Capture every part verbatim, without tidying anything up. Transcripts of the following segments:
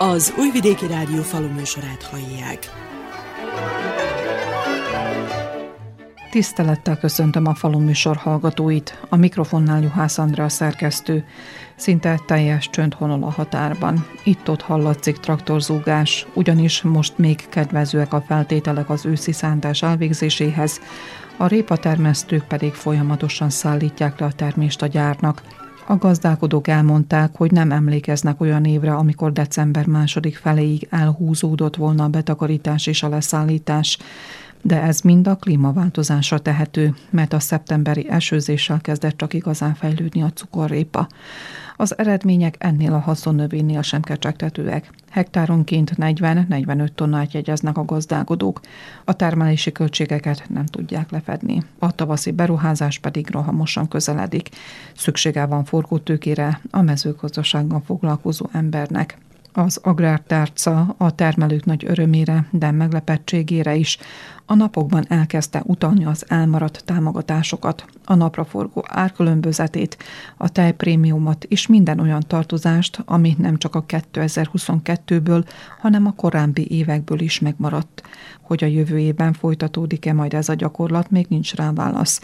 Az Újvidéki Rádió faluműsorát hallják. Tisztelettel köszöntöm a faluműsor hallgatóit. A mikrofonnál Juhász Andrea szerkesztő. Szinte teljes csönd honol a határban. Itt-ott hallatszik traktorzúgás, ugyanis most még kedvezőek a feltételek az őszi szántás elvégzéséhez, a répatermesztők pedig folyamatosan szállítják le a termést a gyárnak. A gazdálkodók elmondták, hogy nem emlékeznek olyan évre, amikor december második feléig elhúzódott volna a betakarítás és a leszállítás, de ez mind a klímaváltozásra tehető, mert a szeptemberi esőzéssel kezdett csak igazán fejlődni a cukorrépa. Az eredmények ennél a haszonnövénynél sem kecsegtetőek. Hektáronként negyven-negyvenöt tonnát jegyeznek a gazdálkodók, a termelési költségeket nem tudják lefedni. A tavaszi beruházás pedig rohamosan közeledik. Szüksége van forgótőkére a mezőgazdasággal foglalkozó embernek. Az agrártárca a termelők nagy örömére, de meglepettségére is a napokban elkezdte utalni az elmaradt támogatásokat, a napraforgó árkülönbözetét, a tejprémiumot és minden olyan tartozást, ami nem csak a kétezer-huszonkettőből, hanem a korábbi évekből is megmaradt. Hogy a jövő évben folytatódik-e majd ez a gyakorlat, még nincs rá válasz.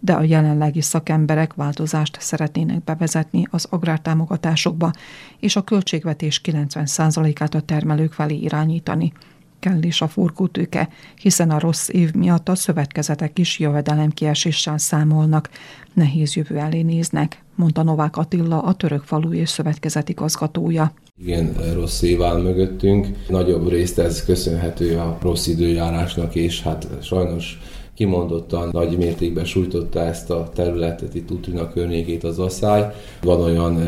De a jelenlegi szakemberek változást szeretnének bevezetni az agrártámogatásokba, és a költségvetés kilencven százalékát a termelők felé irányítani. Kell is a forgótőke, hiszen a rossz év miatt a szövetkezetek is jövedelemkieséssel számolnak, nehéz jövő elé néznek, mondta Novák Attila, a török falu és szövetkezeti igazgatója. Igen, rossz év áll mögöttünk, nagyobb részt ez köszönhető a rossz időjárásnak, és hát sajnos kimondottan nagy mértékben sújtotta ezt a területet, itt Utüna környékét az aszály. Van olyan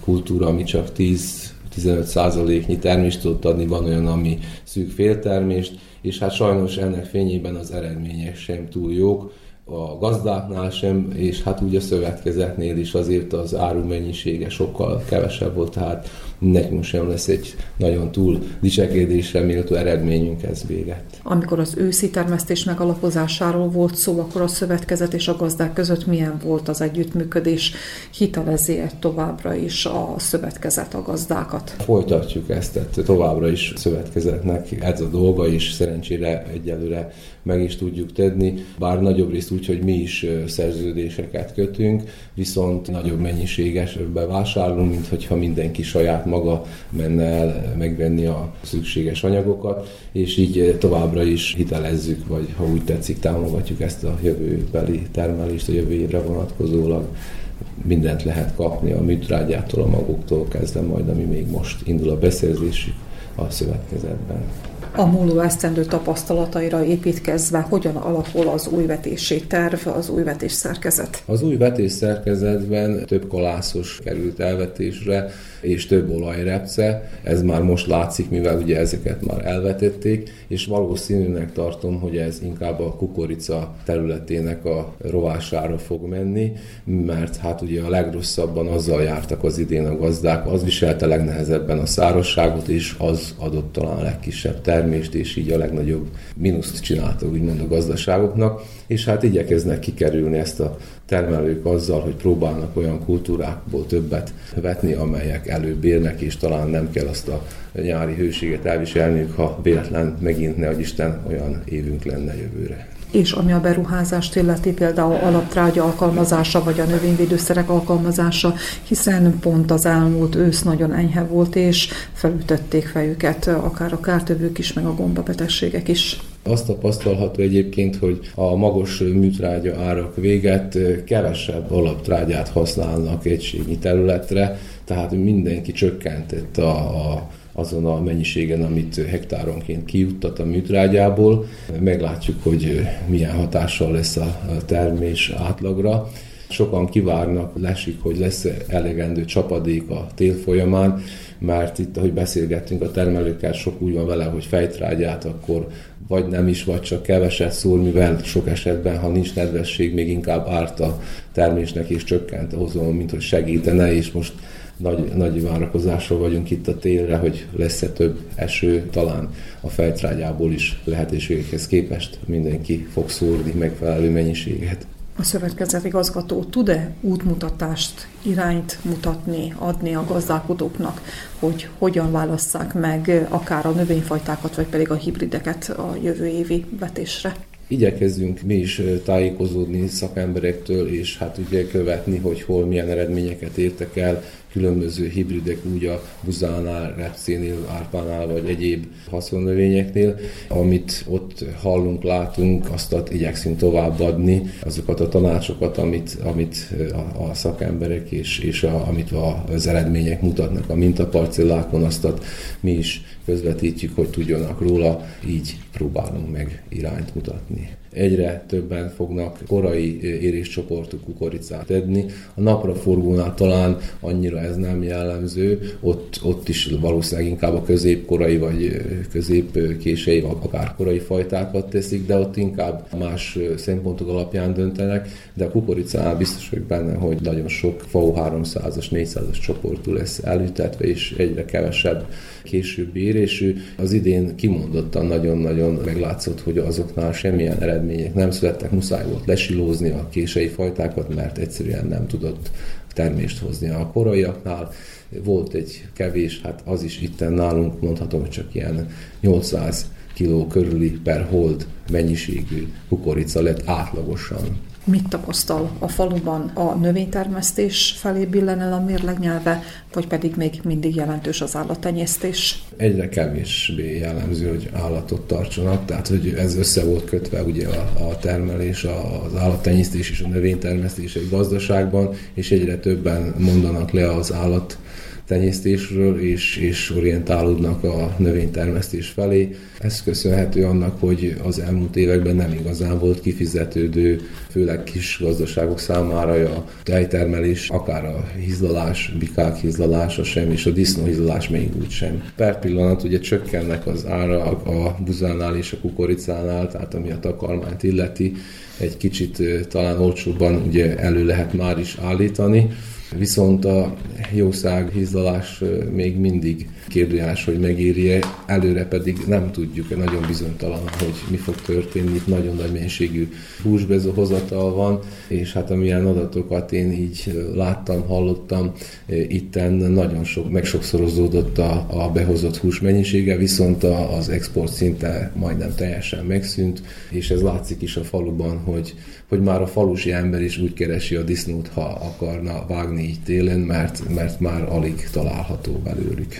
kultúra, ami csak tíz-tizenöt százaléknyi termést tud adni, van olyan, ami szűk féltermést, és hát sajnos ennek fényében az eredmények sem túl jók, a gazdáknál sem, és hát úgy a szövetkezetnél is azért az áru mennyisége sokkal kevesebb volt, tehát nekünk sem lesz egy nagyon túl dicsekedésre méltó eredményünk, ez véget. Amikor az őszi termesztés megalapozásáról volt szó, akkor a szövetkezet és a gazdák között milyen volt az együttműködés? Hitelezi továbbra is a szövetkezet a gazdákat? Folytatjuk ezt, tehát továbbra is szövetkezetnek ez a dolga, és szerencsére egyelőre meg is tudjuk tenni, bár nagyobb részt úgy, hogy mi is szerződéseket kötünk, viszont nagyobb mennyiséges bevásárlunk, mint hogyha mindenki saját maga menne el megvenni a szükséges anyagokat, és így továbbra is hitelezzük, vagy ha úgy tetszik, támogatjuk ezt a jövőbeli termelést, a jövő évre vonatkozólag. Mindent lehet kapni a műtrágyától, a magoktól kezdve majd, ami még most indul a beszerzésük a szövetkezetben. A múló esztendő tapasztalataira építkezve hogyan alakul az új vetési terv, az új vetésszerkezet? Az új vetésszerkezetben több kalászos került elvetésre, és több olajrepce, ez már most látszik, mivel ugye ezeket már elvetették, és valószínűnek tartom, hogy ez inkább a kukorica területének a rovására fog menni, mert hát ugye a legrosszabban azzal jártak az idén a gazdák, az viselte legnehezebben a szárazságot, és az adott talán a legkisebb termést, és így a legnagyobb mínuszt csináltak úgymond a gazdaságoknak, és hát igyekeznek kikerülni ezt a termelők azzal, hogy próbálnak olyan kultúrákból többet vetni, amelyek előbb érnek, és talán nem kell azt a nyári hőséget elviselniük, ha véletlen megint, nehogy Isten, olyan évünk lenne jövőre. És ami a beruházást illeti, például alaptrágya alkalmazása, vagy a növényvédőszerek alkalmazása, hiszen pont az elmúlt ősz nagyon enyhe volt, és felütötték fejüket akár a kártevők is, meg a gombabetegségek is. Azt tapasztalható egyébként, hogy a magas műtrágya árak véget kevesebb alaptrágyát használnak egységnyi területre, tehát mindenki csökkentett a, a azon a mennyiségen, amit hektáronként kijuttat a műtrágyából. Meglátjuk, hogy milyen hatással lesz a termés átlagra. Sokan kivárnak, lesik, hogy lesz elegendő csapadék a tél folyamán, mert itt, ahogy beszélgettünk a termelőkkel, sok úgy van vele, hogy fejtrágyát akkor vagy nem is, vagy csak keveset szól, mivel sok esetben, ha nincs nedvesség, még inkább árt a termésnek és csökkent a hozamon, mint hogy segítene, és most Nagy, nagy várakozással vagyunk itt a télre, hogy lesz-e több eső, talán a fejtrágyából is lehetőségekhez képest mindenki fog szórni megfelelő mennyiséget. a szövetkezet igazgató tud-e útmutatást, irányt mutatni, adni a gazdálkodóknak, hogy hogyan válasszák meg akár a növényfajtákat, vagy pedig a hibrideket a jövő évi vetésre? Igyekezzünk mi is tájékozódni szakemberektől, és hát ugye követni, hogy hol milyen eredményeket értek el különböző hibridek, úgy a buzánál, repcénél, árpánál, vagy egyéb haszonnövényeknél. Amit ott hallunk, látunk, azt igyekszünk továbbadni, azokat a tanácsokat, amit, amit a, a szakemberek és, és a, amit az eredmények mutatnak a mintaparcellákon, azt mi is közvetítjük, hogy tudjanak róla, így próbálunk meg irányt mutatni. Egyre többen fognak korai éréscsoportú kukoricát edni. A napraforgónál talán annyira ez nem jellemző, ott, ott is valószínűleg inkább a középkorai vagy középkései, akár korai fajtákat teszik, de ott inkább más szempontok alapján döntenek, de a kukoricánál biztos vagyok benne, hogy nagyon sok fau háromszázas, négyszázas csoportú lesz elültetve, és egyre kevesebb későbbi érésű. Az idén kimondottan nagyon-nagyon meglátszott, hogy azoknál semmilyen eredmény nem születtek, muszáj volt lesilózni a kései fajtákat, mert egyszerűen nem tudott termést hozni. A koraiaknál volt egy kevés, hát az is itten nálunk mondhatom, hogy csak ilyen nyolcszáz kiló körüli per hold mennyiségű kukorica lett átlagosan. Mit tapasztal a faluban? A növénytermesztés felé billen el a mérleg nyelve, vagy pedig még mindig jelentős az állattenyésztés? Egyre kevésbé jellemző, hogy állatot tartsanak, tehát hogy ez össze volt kötve ugye a, a termelés, az állattenyésztés és a növénytermesztés egy gazdaságban, és egyre többen mondanak le az állat tenyésztésről, és, és orientálódnak a növénytermesztés felé. Ez köszönhető annak, hogy az elmúlt években nem igazán volt kifizetődő, főleg kis gazdaságok számára a tejtermelés, akár a hízlalás, bikák hízlalása sem, és a disznóhízlalás még úgy sem. Per pillanat ugye csökkennek az ára a buzánál és a kukoricánál, tehát ami a takarmányt illeti, egy kicsit talán olcsóbban ugye elő lehet már is állítani, viszont a jószág hízlalás még mindig kérdőjeles, hogy megéri-e, előre pedig nem tudjuk, nagyon bizonytalan, hogy mi fog történni, itt nagyon nagy mennyiségű húsbezó hozatal van, és hát amilyen adatokat én így láttam, hallottam, itten nagyon sok, megsokszorozódott a, a behozott hús mennyisége, viszont az export szinte majdnem teljesen megszűnt, és ez látszik is a faluban, hogy, hogy már a falusi ember is úgy keresi a disznót, ha akarna vágni így télen, mert, mert már alig található belőlük.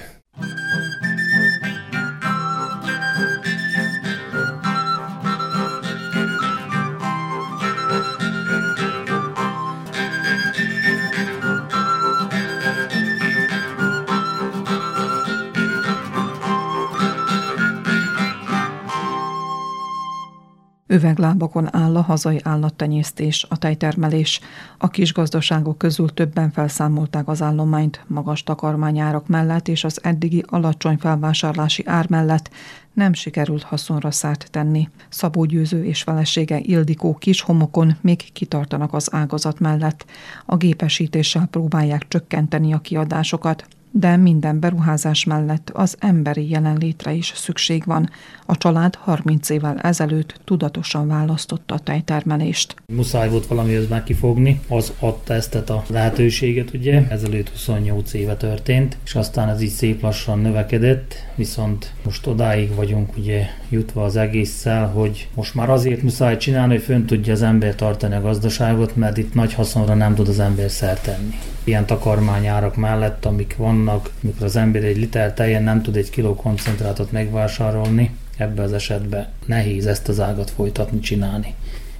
Üveglábakon áll a hazai állattenyésztés, a tejtermelés. A kisgazdaságok közül többen felszámolták az állományt, magas takarmányárak mellett és az eddigi alacsony felvásárlási ár mellett nem sikerült haszonra szert tenni. Szabó Győző és felesége Ildikó Kishomokon még kitartanak az ágazat mellett. A gépesítéssel próbálják csökkenteni a kiadásokat. De minden beruházás mellett az emberi jelenlétre is szükség van. A család harminc évvel ezelőtt tudatosan választotta a tejtermelést. Muszáj volt valamihez már kifogni, az adta ezt a lehetőséget, ugye. Ezelőtt huszonnyolc éve történt, és aztán ez így szép lassan növekedett, viszont most odáig vagyunk ugye jutva az egésszel, hogy most már azért muszáj csinálni, hogy fönn tudja az ember tartani a gazdaságot, mert itt nagy haszonra nem tud az ember szert tenni. Ilyen takarmányárak mellett, amik vannak, mikor az ember egy liter tejen nem tud egy kiló koncentrátot megvásárolni, ebben az esetben nehéz ezt az ágat folytatni, csinálni.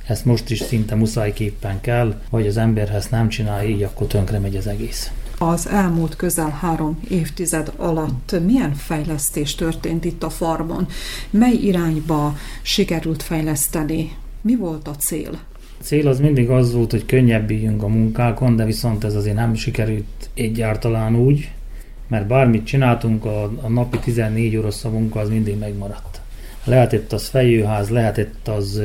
Ezt most is szinte muszájképpen kell, vagy az emberhez nem csinálja, így akkor tönkre megy az egész. Az elmúlt közel három évtized alatt milyen fejlesztés történt itt a farmon? Mely irányba sikerült fejleszteni? Mi volt a cél? A cél az mindig az volt, hogy könnyebbüljünk a munkákon, de viszont ez azért nem sikerült egyáltalán úgy, mert bármit csináltunk, a, a napi tizennégy órás munka az mindig megmaradt. Lehetett az fejőház, lehetett az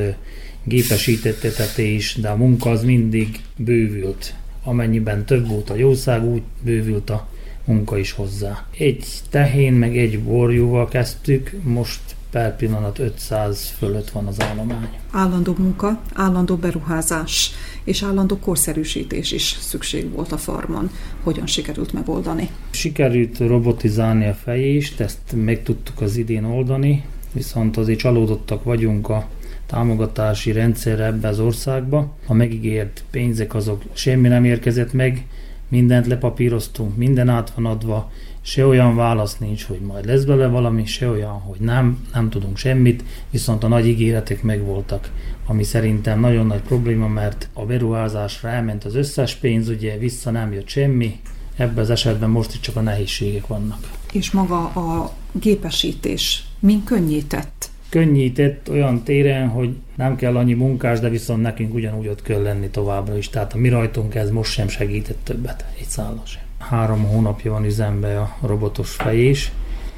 gépesítettetés, de a munka az mindig bővült. Amennyiben több volt a jószág, úgy bővült a munka is hozzá. Egy tehén meg egy borjúval kezdtük, most per pillanat ötszáz fölött van az állomány. Állandó munka, állandó beruházás és állandó korszerűsítés is szükség volt a farmon. Hogyan sikerült megoldani? Sikerült robotizálni a fejést, ezt meg tudtuk az idén oldani, viszont azért csalódottak vagyunk a támogatási rendszerre ebbe az országba. A megígért pénzek azok semmi nem érkezett meg, mindent lepapíroztunk, minden át van adva, se olyan válasz nincs, hogy majd lesz bele valami, se olyan, hogy nem, nem tudunk semmit, viszont a nagy ígéretek megvoltak, ami szerintem nagyon nagy probléma, mert a beruházásra elment az összes pénz, ugye vissza nem jött semmi, ebben az esetben most is csak a nehézségek vannak. És maga a gépesítés min könnyített? Könnyített olyan téren, hogy nem kell annyi munkás, de viszont nekünk ugyanúgy ott kell lenni továbbra is, tehát a mi rajtunk ez most sem segített többet, egy szállal sem. Három hónapja van üzembe a robotos fejés.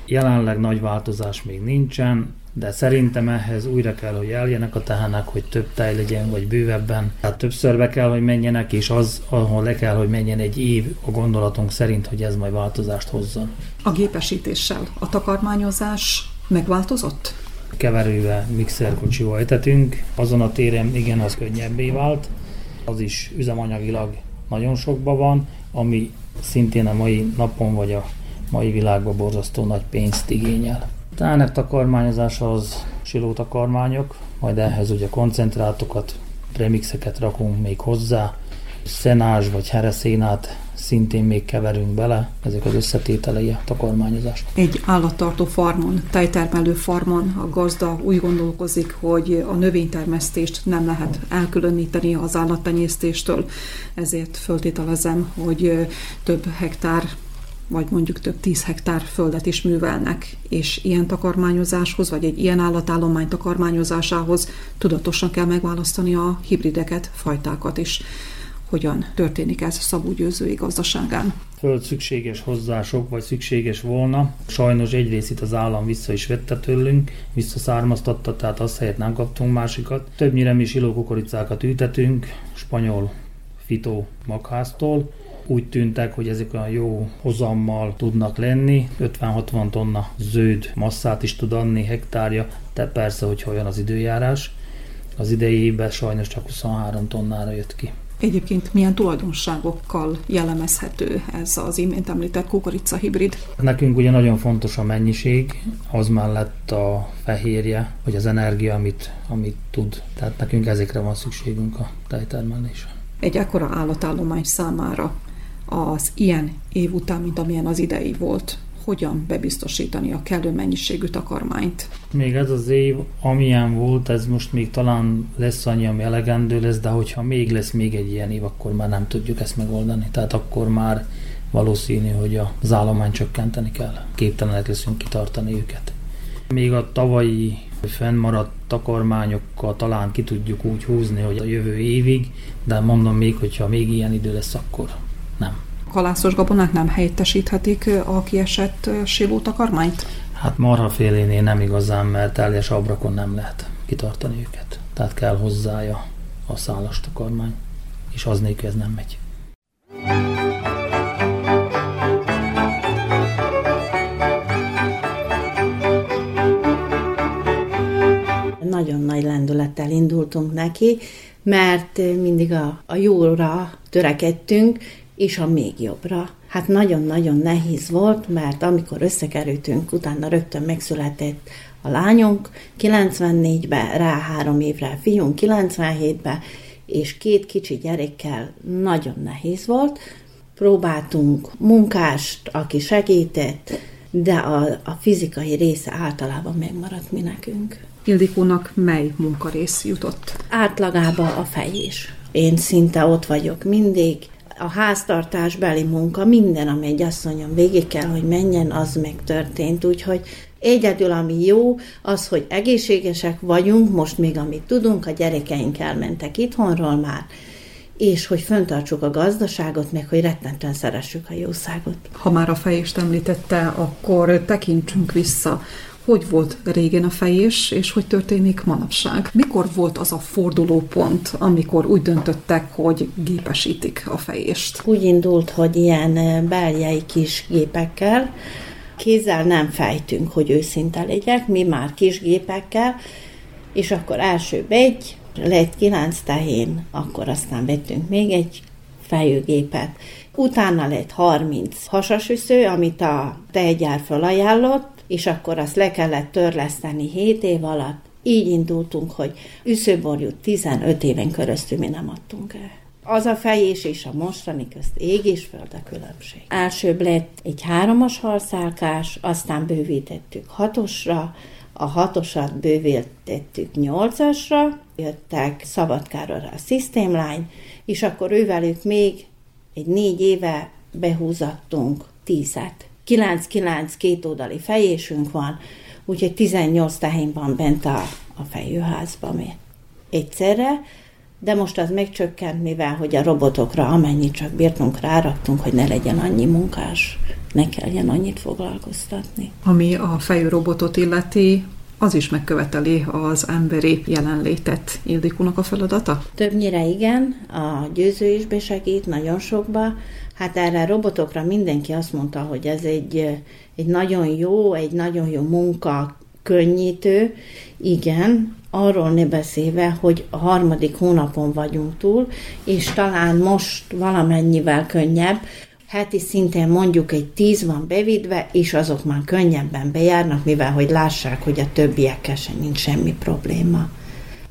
Jelenleg nagy változás még nincsen, de szerintem ehhez újra kell, hogy eljenek a tehenek, hogy több tej legyen, vagy bővebben. Tehát többször be kell, hogy menjenek, és az, ahol le kell, hogy menjen egy év a gondolatunk szerint, hogy ez majd változást hozzon. A gépesítéssel a takarmányozás megváltozott? Keverővel, mixerkocsival etetünk. Azon a téren igen, az könnyebbé vált. Az is üzemanyagilag nagyon sokba van, ami szintén a mai napon vagy a mai világban borzasztó nagy pénzt igényel. Tehát ennek takarmányozása az silótakarmányok, majd ehhez ugye koncentrátokat, premixeket rakunk még hozzá, szenás vagy hereszénát szintén még keverünk bele, ezek az összetételei a takarmányozásnak. Egy állattartó farmon, tejtermelő farmon a gazda úgy gondolkozik, hogy a növénytermesztést nem lehet elkülöníteni az állattenyésztéstől, ezért föltételezem, hogy több hektár, vagy mondjuk több tíz hektár földet is művelnek, és ilyen takarmányozáshoz, vagy egy ilyen állatállomány takarmányozásához tudatosan kell megválasztani a hibrideket, fajtákat is. Hogyan történik ez Szabó Győzői gazdaságán? Föld szükséges hozzá sok, vagy szükséges volna. Sajnos egyrészt itt az állam vissza is vette tőlünk, visszaszármaztatta, tehát azt helyett nem kaptunk másikat. Többnyire mi silókukoricákat ültetünk, spanyol fitó magháztól. Úgy tűntek, hogy ezek olyan jó hozammal tudnak lenni, ötven-hatvan tonna zöld masszát is tud adni hektárja, de persze, hogyha olyan az időjárás. Az idei évben sajnos csak huszonhárom tonnára jött ki. Egyébként milyen tulajdonságokkal jellemezhető ez az imént említett kukoricahibrid? Nekünk ugye nagyon fontos a mennyiség, az mellett a fehérje, vagy az energia, amit, amit tud. Tehát nekünk ezekre van szükségünk a tejtermelésre. Egy ekkora állatállomány számára az ilyen év után, mint amilyen az idei volt, hogyan bebiztosítani a kellő mennyiségű takarmányt? Még ez az év, amilyen volt, ez most még talán lesz annyi, ami elegendő lesz, de hogyha még lesz még egy ilyen év, akkor már nem tudjuk ezt megoldani. Tehát akkor már valószínű, hogy az állományt csökkenteni kell. Képtelenek leszünk kitartani őket. Még a tavalyi fennmaradt takarmányokkal talán ki tudjuk úgy húzni, hogy a jövő évig, de mondom még, hogyha még ilyen idő lesz, akkor nem. Kalászos gabonák nem helyettesíthetik a kiesett silótakarmányt? Hát marhafélénél nem igazán, mert teljes abrakon nem lehet kitartani őket. Tehát kell hozzája a szálas takarmány, és az nélkül ez nem megy. Nagyon nagy lendülettel indultunk neki, mert mindig a, a jóra törekedtünk, és a még jobbra. Hát nagyon-nagyon nehéz volt, mert amikor összekerültünk, utána rögtön megszületett a lányunk kilencvennégyben, rá három évre fiunk kilencvenhétben, és két kicsi gyerekkel nagyon nehéz volt. Próbáltunk munkást, aki segített, de a, a fizikai része általában megmaradt mi nekünk. Ildikónak mely munkarész jutott? Átlagában a fejés. Én szinte ott vagyok mindig, a háztartásbeli munka, minden, ami egy asszonyon végig kell, hogy menjen, az megtörtént. Úgyhogy egyedül, ami jó, az, hogy egészségesek vagyunk, most még amit tudunk, a gyerekeink elmentek itthonról már, és hogy föntartsuk a gazdaságot, meg hogy rettentően szeressük a jószágot. Ha már a fejést említette, akkor tekintsünk vissza. Hogy volt régen a fejés, és hogy történik manapság? Mikor volt az a fordulópont, amikor úgy döntöttek, hogy gépesítik a fejést? Úgy indult, hogy ilyen beljei kis gépekkel, kézzel nem fejtünk, hogy őszinte legyek, mi már kis gépekkel, és akkor elsőbb egy, lett kilenc tehén, akkor aztán vettünk még egy fejőgépet. Utána lett harminc hasasüsző, amit a tejgyár felajánlott, és akkor azt le kellett törleszteni hét év alatt. Így indultunk, hogy üszőborjút tizenöt éven köröztül mi nem adtunk el. Az a fejés és a mostani közt ég és föld a különbség. Elsőbb lett egy háromos halszálkás, aztán bővítettük hatosra, a hatosat bővítettük nyolcasra, jöttek Szabadkáról a szisztémlány, és akkor ővelük még egy négy éve behúzattunk tízet. kilenc-kilenc kétoldali fejésünk van, úgyhogy tizennyolc tehén van bent a, a fejőházban egyszerre, de most az megcsökkent, mivel hogy a robotokra amennyit csak bírtunk, ráraktunk, hogy ne legyen annyi munkás, ne kelljen annyit foglalkoztatni. Ami a fejőrobotot illeti, az is megköveteli az emberi jelenlétet. Ildikónak a feladata? Többnyire igen, a Győző is besegít nagyon sokba. Hát erre a robotokra mindenki azt mondta, hogy ez egy, egy nagyon jó, egy nagyon jó munka könnyítő. Igen, arról ne beszélve, hogy a harmadik hónapon vagyunk túl, és talán most valamennyivel könnyebb. Heti szinten mondjuk egy tíz van bevidve, és azok már könnyebben bejárnak, mivel hogy lássák, hogy a többiekkel sem nincs semmi probléma.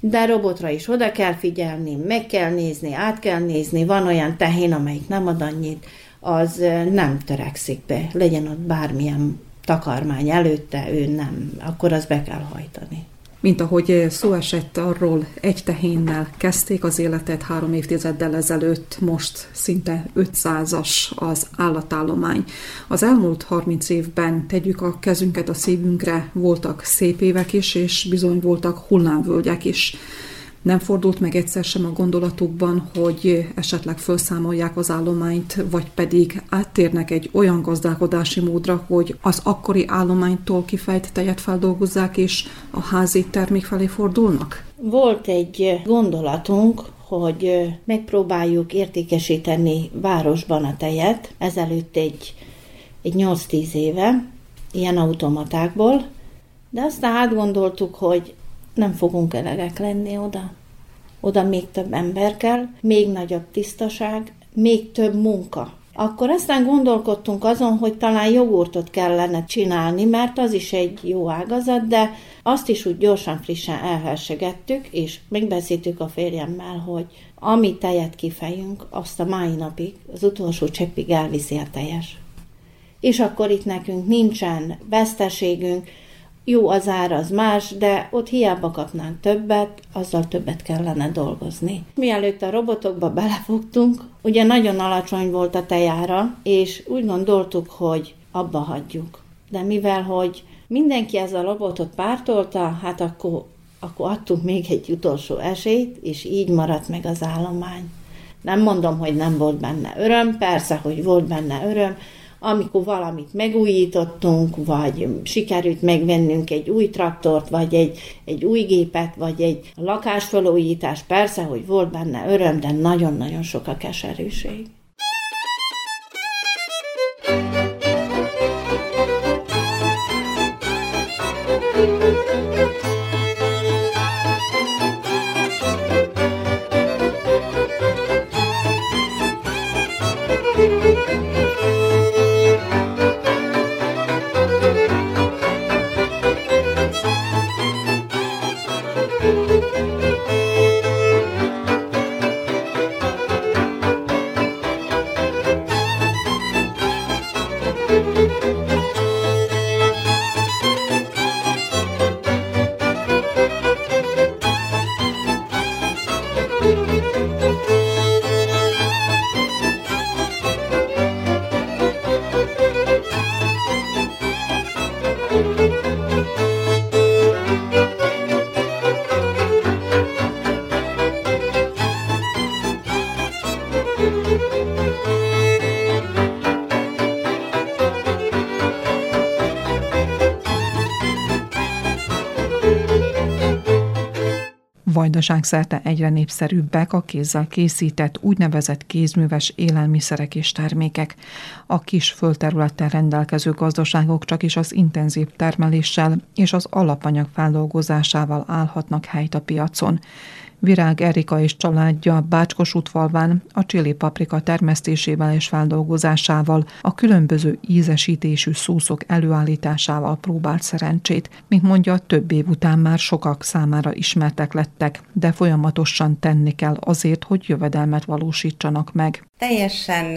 De robotra is oda kell figyelni, meg kell nézni, át kell nézni, van olyan tehén, amelyik nem ad annyit, az nem törekszik be, legyen ott bármilyen takarmány előtte, ő nem, akkor azt be kell hajtani. Mint ahogy szó esett arról, egy tehénnel kezdték az életet három évtizeddel ezelőtt, most szinte ötszázas az állatállomány. Az elmúlt harminc évben tegyük a kezünket a szívünkre, voltak szép évek is, és bizony voltak hullámvölgyek is. Nem fordult meg egyszer sem a gondolatukban, hogy esetleg felszámolják az állományt, vagy pedig áttérnek egy olyan gazdálkodási módra, hogy az akkori állománytól kifejt tejet feldolgozzák, és a házi termék felé fordulnak? Volt egy gondolatunk, hogy megpróbáljuk értékesíteni városban a tejet, ezelőtt egy, egy nyolc-tíz éve, ilyen automatákból, de aztán átgondoltuk, hogy nem fogunk elegek lenni oda. Oda még több ember kell, még nagyobb tisztaság, még több munka. Akkor aztán gondolkodtunk azon, hogy talán jogurtot kellene csinálni, mert az is egy jó ágazat, de azt is úgy gyorsan, frissen elhersegettük, és megbeszéltük a férjemmel, hogy ami tejet kifejünk, azt a mai napig, az utolsó cseppig elviszi a teljes. És akkor itt nekünk nincsen veszteségünk. Jó, az ára az más, de ott hiába kapnánk többet, azzal többet kellene dolgozni. Mielőtt a robotokba belefogtunk, ugye nagyon alacsony volt a tejára, és úgy gondoltuk, hogy abba hagyjuk. De mivel, hogy mindenki ez a robotot pártolta, hát akkor, akkor adtunk még egy utolsó esélyt, és így maradt meg az állomány. Nem mondom, hogy nem volt benne öröm, persze, hogy volt benne öröm, amikor valamit megújítottunk, vagy sikerült megvennünk egy új traktort, vagy egy, egy új gépet, vagy egy lakásfelújítás, persze, hogy volt benne öröm, de nagyon-nagyon sok a keserűség. Vajdaságszerte egyre népszerűbbek a kézzel készített úgynevezett kézműves élelmiszerek és termékek. A kis földterülettel rendelkező gazdaságok csakis az intenzív termeléssel és az alapanyag feldolgozásával állhatnak helyt a piacon. Virág Erika és családja Bácskos útfalván a chili paprika termesztésével és feldolgozásával, a különböző ízesítésű szószok előállításával próbált szerencsét. Mint mondja, több év után már sokak számára ismertek lettek, de folyamatosan tenni kell azért, hogy jövedelmet valósítsanak meg. Teljesen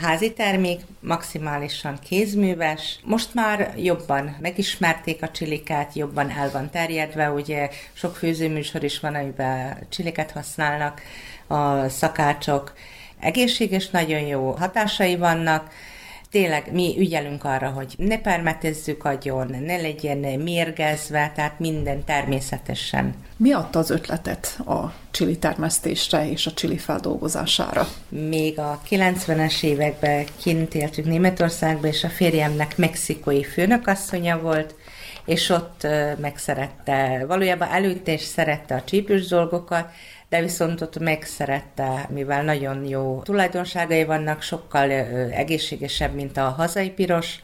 házi termék, maximálisan kézműves. Most már jobban megismerték a csilikát, jobban el van terjedve, ugye sok főzőműsor is van, amiben csiliket használnak a szakácsok. Egészséges, nagyon jó hatásai vannak. Tényleg mi ügyelünk arra, hogy ne permetezzük agyon, ne legyen mérgezve, tehát minden természetesen. Mi adta az ötletet a chili termesztésre és a chili feldolgozására? Még a kilencvenes években kint éltük Németországban, és a férjemnek mexikói főnökasszonya volt, és ott megszerette, valójában előtte is szerette a csípős dolgokat, de viszont ott megszerette, mivel nagyon jó tulajdonságai vannak, sokkal egészségesebb, mint a hazai piros,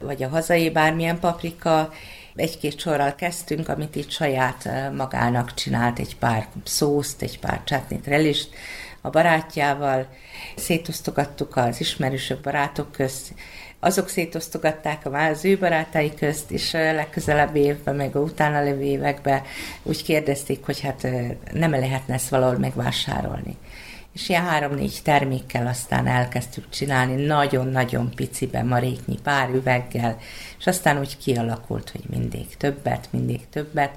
vagy a hazai bármilyen paprika. Egy-két sorral kezdtünk, amit itt saját magának csinált, egy pár szószt, egy pár csátnit, relist a barátjával. Szétosztogattuk az ismerősök barátok közt, azok szétosztogatták az ő barátai közt, és legközelebb évben, meg a utána levő években úgy kérdezték, hogy hát nem lehetne ezt valahol megvásárolni. És ilyen három-négy termékkel aztán elkezdtük csinálni, nagyon-nagyon piciben, maréknyi pár üveggel, és aztán úgy kialakult, hogy mindig többet, mindig többet.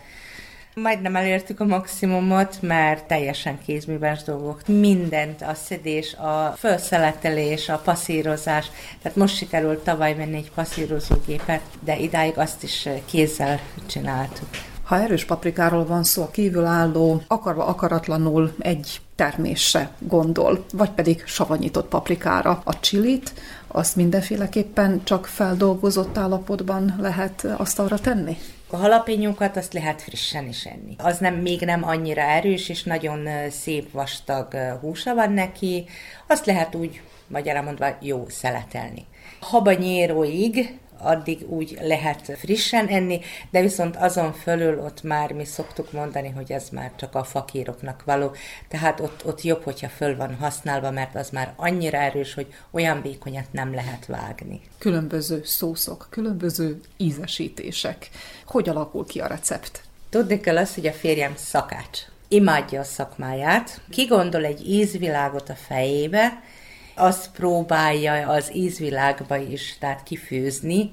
Majdnem elértük a maximumot, mert teljesen kézműves dolgok, mindent, a szedés, a felszeletelés, a passzírozás, tehát most sikerült tavaly menni egy passzírozógépet, de idáig azt is kézzel csináltuk. Ha erős paprikáról van szó, a kívülálló akarva akaratlanul egy termésre gondol, vagy pedig savanyított paprikára. A csilit, azt mindenféleképpen csak feldolgozott állapotban lehet asztalra tenni? A halapényókat azt lehet frissen is enni. Az nem, még nem annyira erős, és nagyon szép vastag húsa van neki. Azt lehet úgy, magyarán mondva, jó szeletelni. Habanyéróig addig úgy lehet frissen enni, de viszont azon fölül ott már mi szoktuk mondani, hogy ez már csak a fakíroknak való. Tehát ott, ott jobb, hogyha föl van használva, mert az már annyira erős, hogy olyan vékonyat nem lehet vágni. Különböző szószok, különböző ízesítések. Hogy alakul ki a recept? Tudni kell azt, hogy a férjem szakács. Imádja a szakmáját, kigondol egy ízvilágot a fejébe, azt próbálja az ízvilágba is, tehát kifőzni.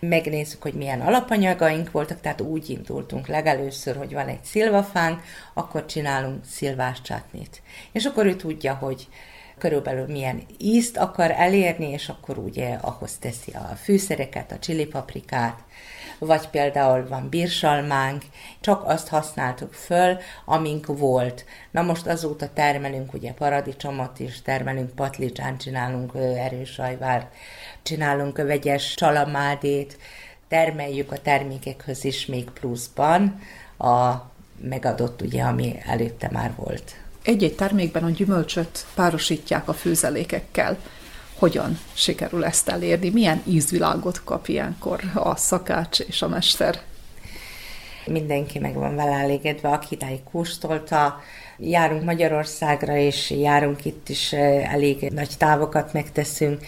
Megnézzük, hogy milyen alapanyagaink voltak, tehát úgy indultunk legelőször, hogy van egy szilvafánk, akkor csinálunk szilvás csátnit. És akkor ő tudja, hogy körülbelül milyen ízt akar elérni, és akkor ugye ahhoz teszi a fűszereket, a csilipaprikát, vagy például van bírsalmánk, csak azt használtuk föl, amink volt. Na most azóta termelünk ugye paradicsomot is, termelünk patlicsát, csinálunk erős sajvárt, csinálunk vegyes csalamádét, termeljük a termékekhöz is még pluszban a megadott, ugye, ami előtte már volt. Egy-egy termékben a gyümölcsöt párosítják a főzelékekkel. Hogyan sikerül ezt elérni? Milyen ízvilágot kap ilyenkor a szakács és a mester? Mindenki meg van vele elégedve, aki idáig kóstolta. Járunk Magyarországra, és járunk itt is, elég nagy távokat megteszünk.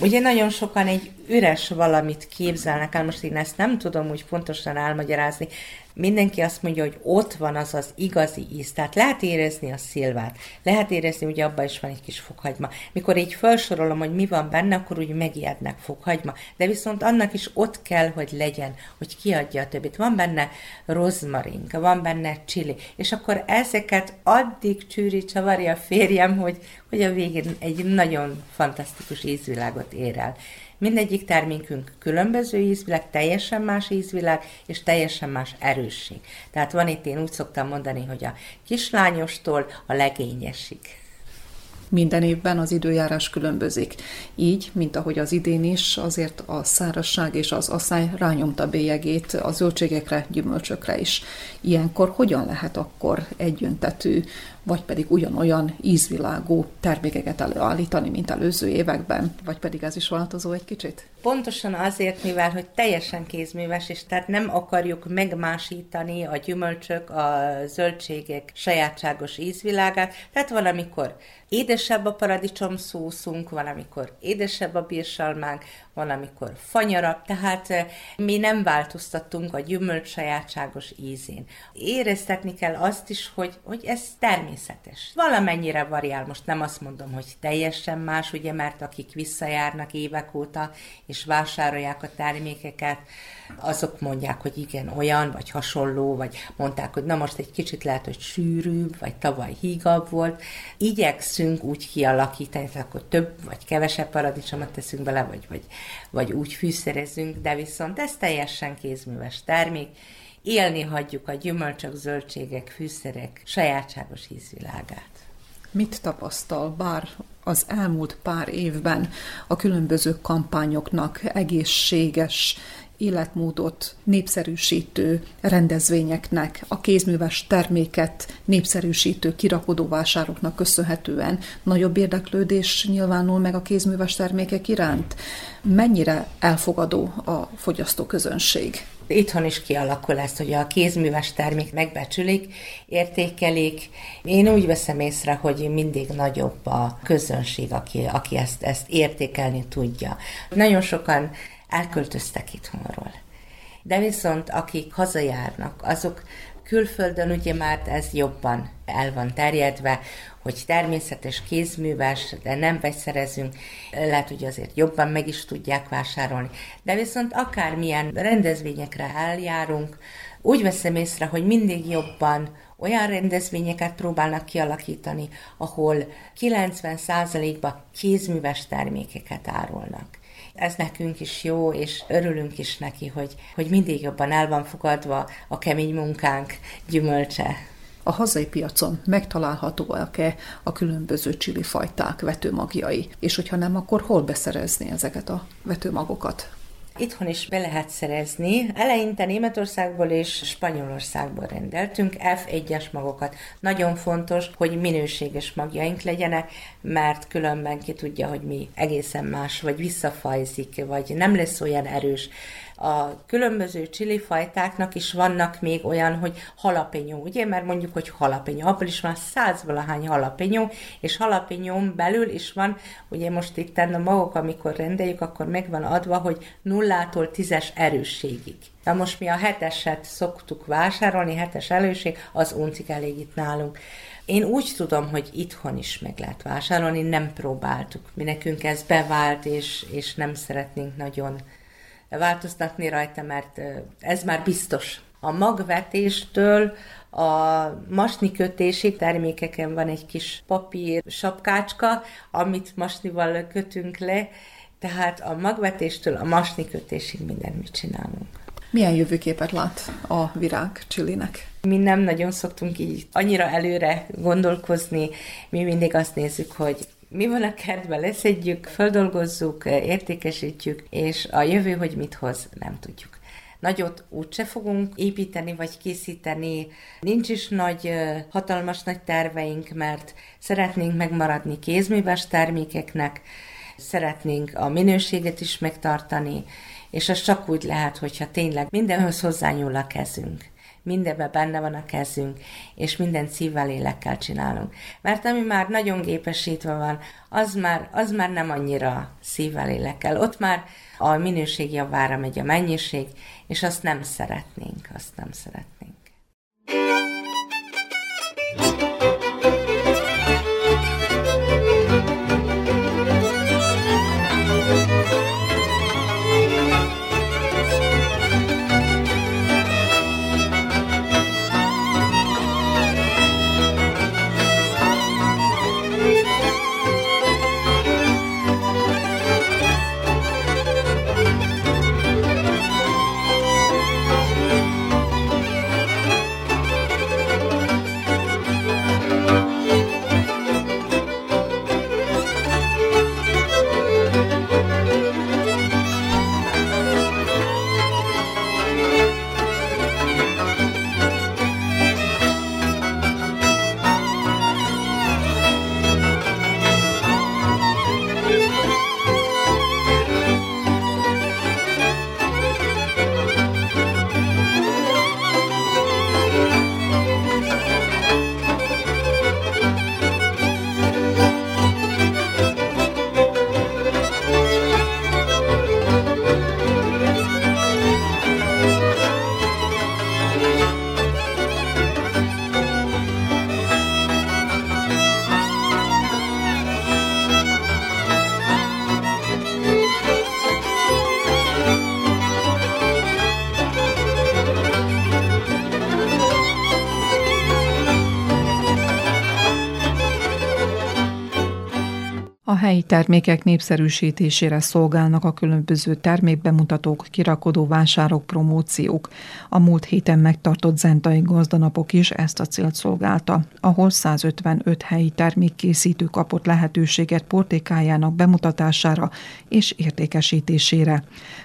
Ugye nagyon sokan egy üres valamit képzelnek el, most én ezt nem tudom úgy pontosan elmagyarázni. Mindenki azt mondja, hogy ott van az az igazi íz, tehát lehet érezni a szilvát, lehet érezni, ugye abban is van egy kis fokhagyma. Mikor így felsorolom, hogy mi van benne, akkor úgy megijednek, fokhagyma, de viszont annak is ott kell, hogy legyen, hogy kiadja a többit. Van benne rozmarinka, van benne chili, és akkor ezeket addig csűri, csavarja a férjem, hogy, hogy a végén egy nagyon fantasztikus ízvilágot ér el. Mindegyik termékünk különböző ízvilág, teljesen más ízvilág, és teljesen más erősség. Tehát van itt, én úgy szoktam mondani, hogy a kislányostól a legényesig. Minden évben az időjárás különbözik. Így, mint ahogy az idén is, azért a szárazság és az aszály rányomta bélyegét a zöldségekre, gyümölcsökre is. Ilyenkor hogyan lehet akkor egyöntetű, vagy pedig ugyanolyan ízvilágú termékeket előállítani, mint előző években? Vagy pedig ez is változó egy kicsit? Pontosan azért, mivel hogy teljesen kézműves, és tehát nem akarjuk megmásítani a gyümölcsök, a zöldségek sajátságos ízvilágát, tehát valamikor édesebb a paradicsom szószunk, valamikor édesebb a bírsalmánk, valamikor fanyarabb, tehát mi nem változtattunk a gyümölcs sajátságos ízén. Éreztetni kell azt is, hogy, hogy ez természetes. Valamennyire variál, most nem azt mondom, hogy teljesen más, ugye, mert akik visszajárnak évek óta, és vásárolják a termékeket, azok mondják, hogy igen, olyan, vagy hasonló, vagy mondták, hogy na most egy kicsit lehet, hogy sűrűbb, vagy tavaly hígabb volt. Igyekszünk úgy kialakítani, tehát akkor több, vagy kevesebb paradicsomot teszünk bele, vagy, vagy, vagy úgy fűszerezünk, de viszont ez teljesen kézműves termék. Élni hagyjuk a gyümölcsök, zöldségek, fűszerek sajátságos ízvilágát. Mit tapasztal bár az elmúlt pár évben a különböző kampányoknak egészséges, életmódot népszerűsítő rendezvényeknek, a kézműves terméket népszerűsítő kirakodóvásároknak köszönhetően nagyobb érdeklődés nyilvánul meg a kézműves termékek iránt? Mennyire elfogadó a fogyasztóközönség? Itthon is kialakul ez, hogy a kézműves termék megbecsülik, értékelik. Én úgy veszem észre, hogy mindig nagyobb a közönség, aki, aki ezt, ezt értékelni tudja. Nagyon sokan elköltöztek itthonról. De viszont akik hazajárnak, azok külföldön, ugye már ez jobban el van terjedve, hogy természetes, kézműves, de nem vegyszerezünk, lehet, hogy azért jobban meg is tudják vásárolni. De viszont akármilyen rendezvényekre eljárunk, úgy veszem észre, hogy mindig jobban olyan rendezvényeket próbálnak kialakítani, ahol kilencven százalékban kézműves termékeket árulnak. Ez nekünk is jó, és örülünk is neki, hogy, hogy mindig jobban el van fogadva a kemény munkánk gyümölcse. A hazai piacon megtalálhatóak-e a különböző csilifajták vetőmagjai? És hogyha nem, akkor hol beszerezni ezeket a vetőmagokat? Itthon is be lehet szerezni. Eleinte Németországból és Spanyolországból rendeltünk F egyes magokat. Nagyon fontos, hogy minőséges magjaink legyenek, mert különben ki tudja, hogy mi egészen más, vagy visszafajzik, vagy nem lesz olyan erős. A különböző csilifajtáknak is vannak még olyan, hogy halapenyó, ugye? Mert mondjuk, hogy halapenyó. Abból is van százvalahány halapenyó, és halapenyón belül is van, ugye most itt a magok, amikor rendeljük, akkor megvan adva, hogy nullától tízes erősségig. Na most mi a heteset szoktuk vásárolni, hetes erősség, az uncik elég itt nálunk. Én úgy tudom, hogy itthon is meg lehet vásárolni, nem próbáltuk. Mi nekünk ez bevált, és, és nem szeretnénk nagyon változtatni rajta, mert ez már biztos. A magvetéstől a masni kötésig termékeken van egy kis papír sapkácska, amit masnival kötünk le, tehát a magvetéstől a masni kötésig mindent mit csinálunk. Milyen jövőképet lát a Virág Csilinek? Mi nem nagyon szoktunk így annyira előre gondolkozni, mi mindig azt nézzük, hogy mi van a kertben, leszedjük, feldolgozzuk, értékesítjük, és a jövő, hogy mit hoz, nem tudjuk. Nagyot úgyse fogunk építeni, vagy készíteni. Nincs is nagy, hatalmas nagy terveink, mert szeretnénk megmaradni kézműves termékeknek, szeretnénk a minőséget is megtartani, és az csak úgy lehet, hogyha tényleg mindenhöz hozzányúl a kezünk. Mindenben benne van a kezünk, és minden szívvel, lélekkel csinálunk. Mert ami már nagyon gépesítve van, az már, az már nem annyira szívvel, lélekkel. Ott már a minőség javára megy a mennyiség, és azt nem szeretnénk, azt nem szeretnénk. A helyi termékek népszerűsítésére szolgálnak a különböző termékbemutatók, kirakodó vásárok, promóciók. A múlt héten megtartott zentai gazdanapok is ezt a célt szolgálta, ahol százötvenöt helyi termékkészítő kapott lehetőséget portékájának bemutatására és értékesítésére.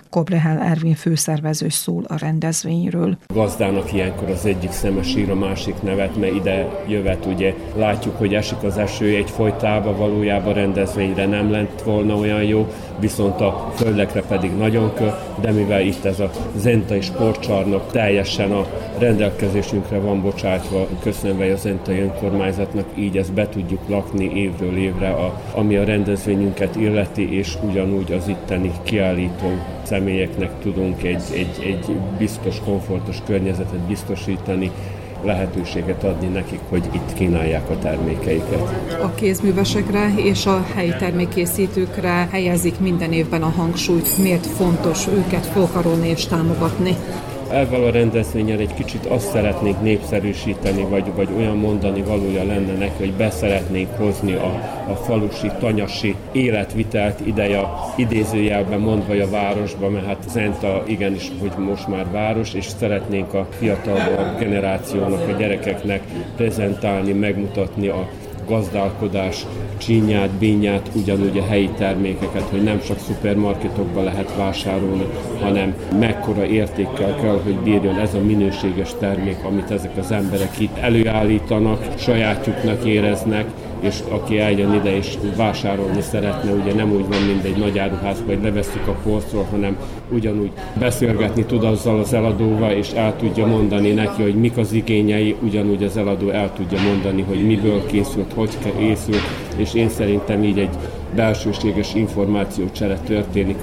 Kobrehál Ervin főszervező szól a rendezvényről. A gazdának ilyenkor az egyik szeme sír, a másik nevet, mert ide jövet, ugye látjuk, hogy esik az eső egyfolytában, valójában rendezvény nem lett volna olyan jó, viszont a földekre pedig nagyon kö, de mivel itt ez a zentai sportcsarnok teljesen a rendelkezésünkre van bocsátva, köszönve a zentai önkormányzatnak, így ezt be tudjuk lakni évről évre, a, ami a rendezvényünket illeti, és ugyanúgy az itteni kiállító személyeknek tudunk egy, egy, egy biztos, komfortos környezetet biztosítani, lehetőséget adni nekik, hogy itt kínálják a termékeiket. A kézművesekre és a helyi termékkészítőkre helyezik minden évben a hangsúlyt. Miért fontos őket felkarolni és támogatni? Ezzel a rendezvényel egy kicsit azt szeretnénk népszerűsíteni, vagy, vagy olyan mondani valója lenne neki, hogy beszeretnénk hozni a, a falusi, tanyasi életvitelt ideje, idézőjelben mondva a városba, mert hát Zenta igenis, hogy most már város, és szeretnénk a fiatalabb generációnak, a gyerekeknek prezentálni, megmutatni a gazdálkodás csínyát, bínyát, ugyanúgy a helyi termékeket, hogy nem csak szupermarketokban lehet vásárolni, hanem mekkora értékkel kell, hogy bírjon ez a minőséges termék, amit ezek az emberek itt előállítanak, sajátjuknak éreznek, és aki eljön ide és vásárolni szeretne, ugye nem úgy van, mint egy nagy áruházba, hogy levesszük a polcról, hanem ugyanúgy beszélgetni tud azzal az eladóval, és el tudja mondani neki, hogy mik az igényei, ugyanúgy az eladó el tudja mondani, hogy miből készült, hogy készült, és én szerintem így egy belsőséges információcsere történik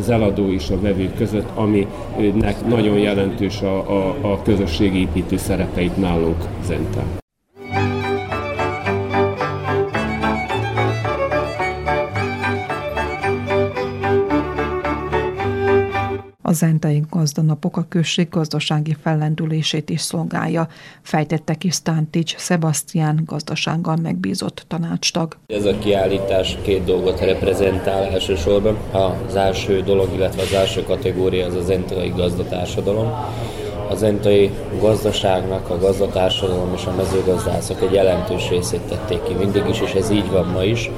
az eladó és a vevő között, aminek nagyon jelentős a, a, a közösségépítő szerepeit nálunk Zentán. A zentai gazdanapok a község gazdasági fellendülését is szolgálja, fejtette ki Tántics Sebastian gazdasággal megbízott tanácstag. Ez a kiállítás két dolgot reprezentál elsősorban. Az első dolog, illetve az első kategória az a zentai gazdatársadalom. A zentai gazdaságnak, a gazdatársadalom és a mezőgazdászok egy jelentős részét tették ki mindig is, és ez így van ma is.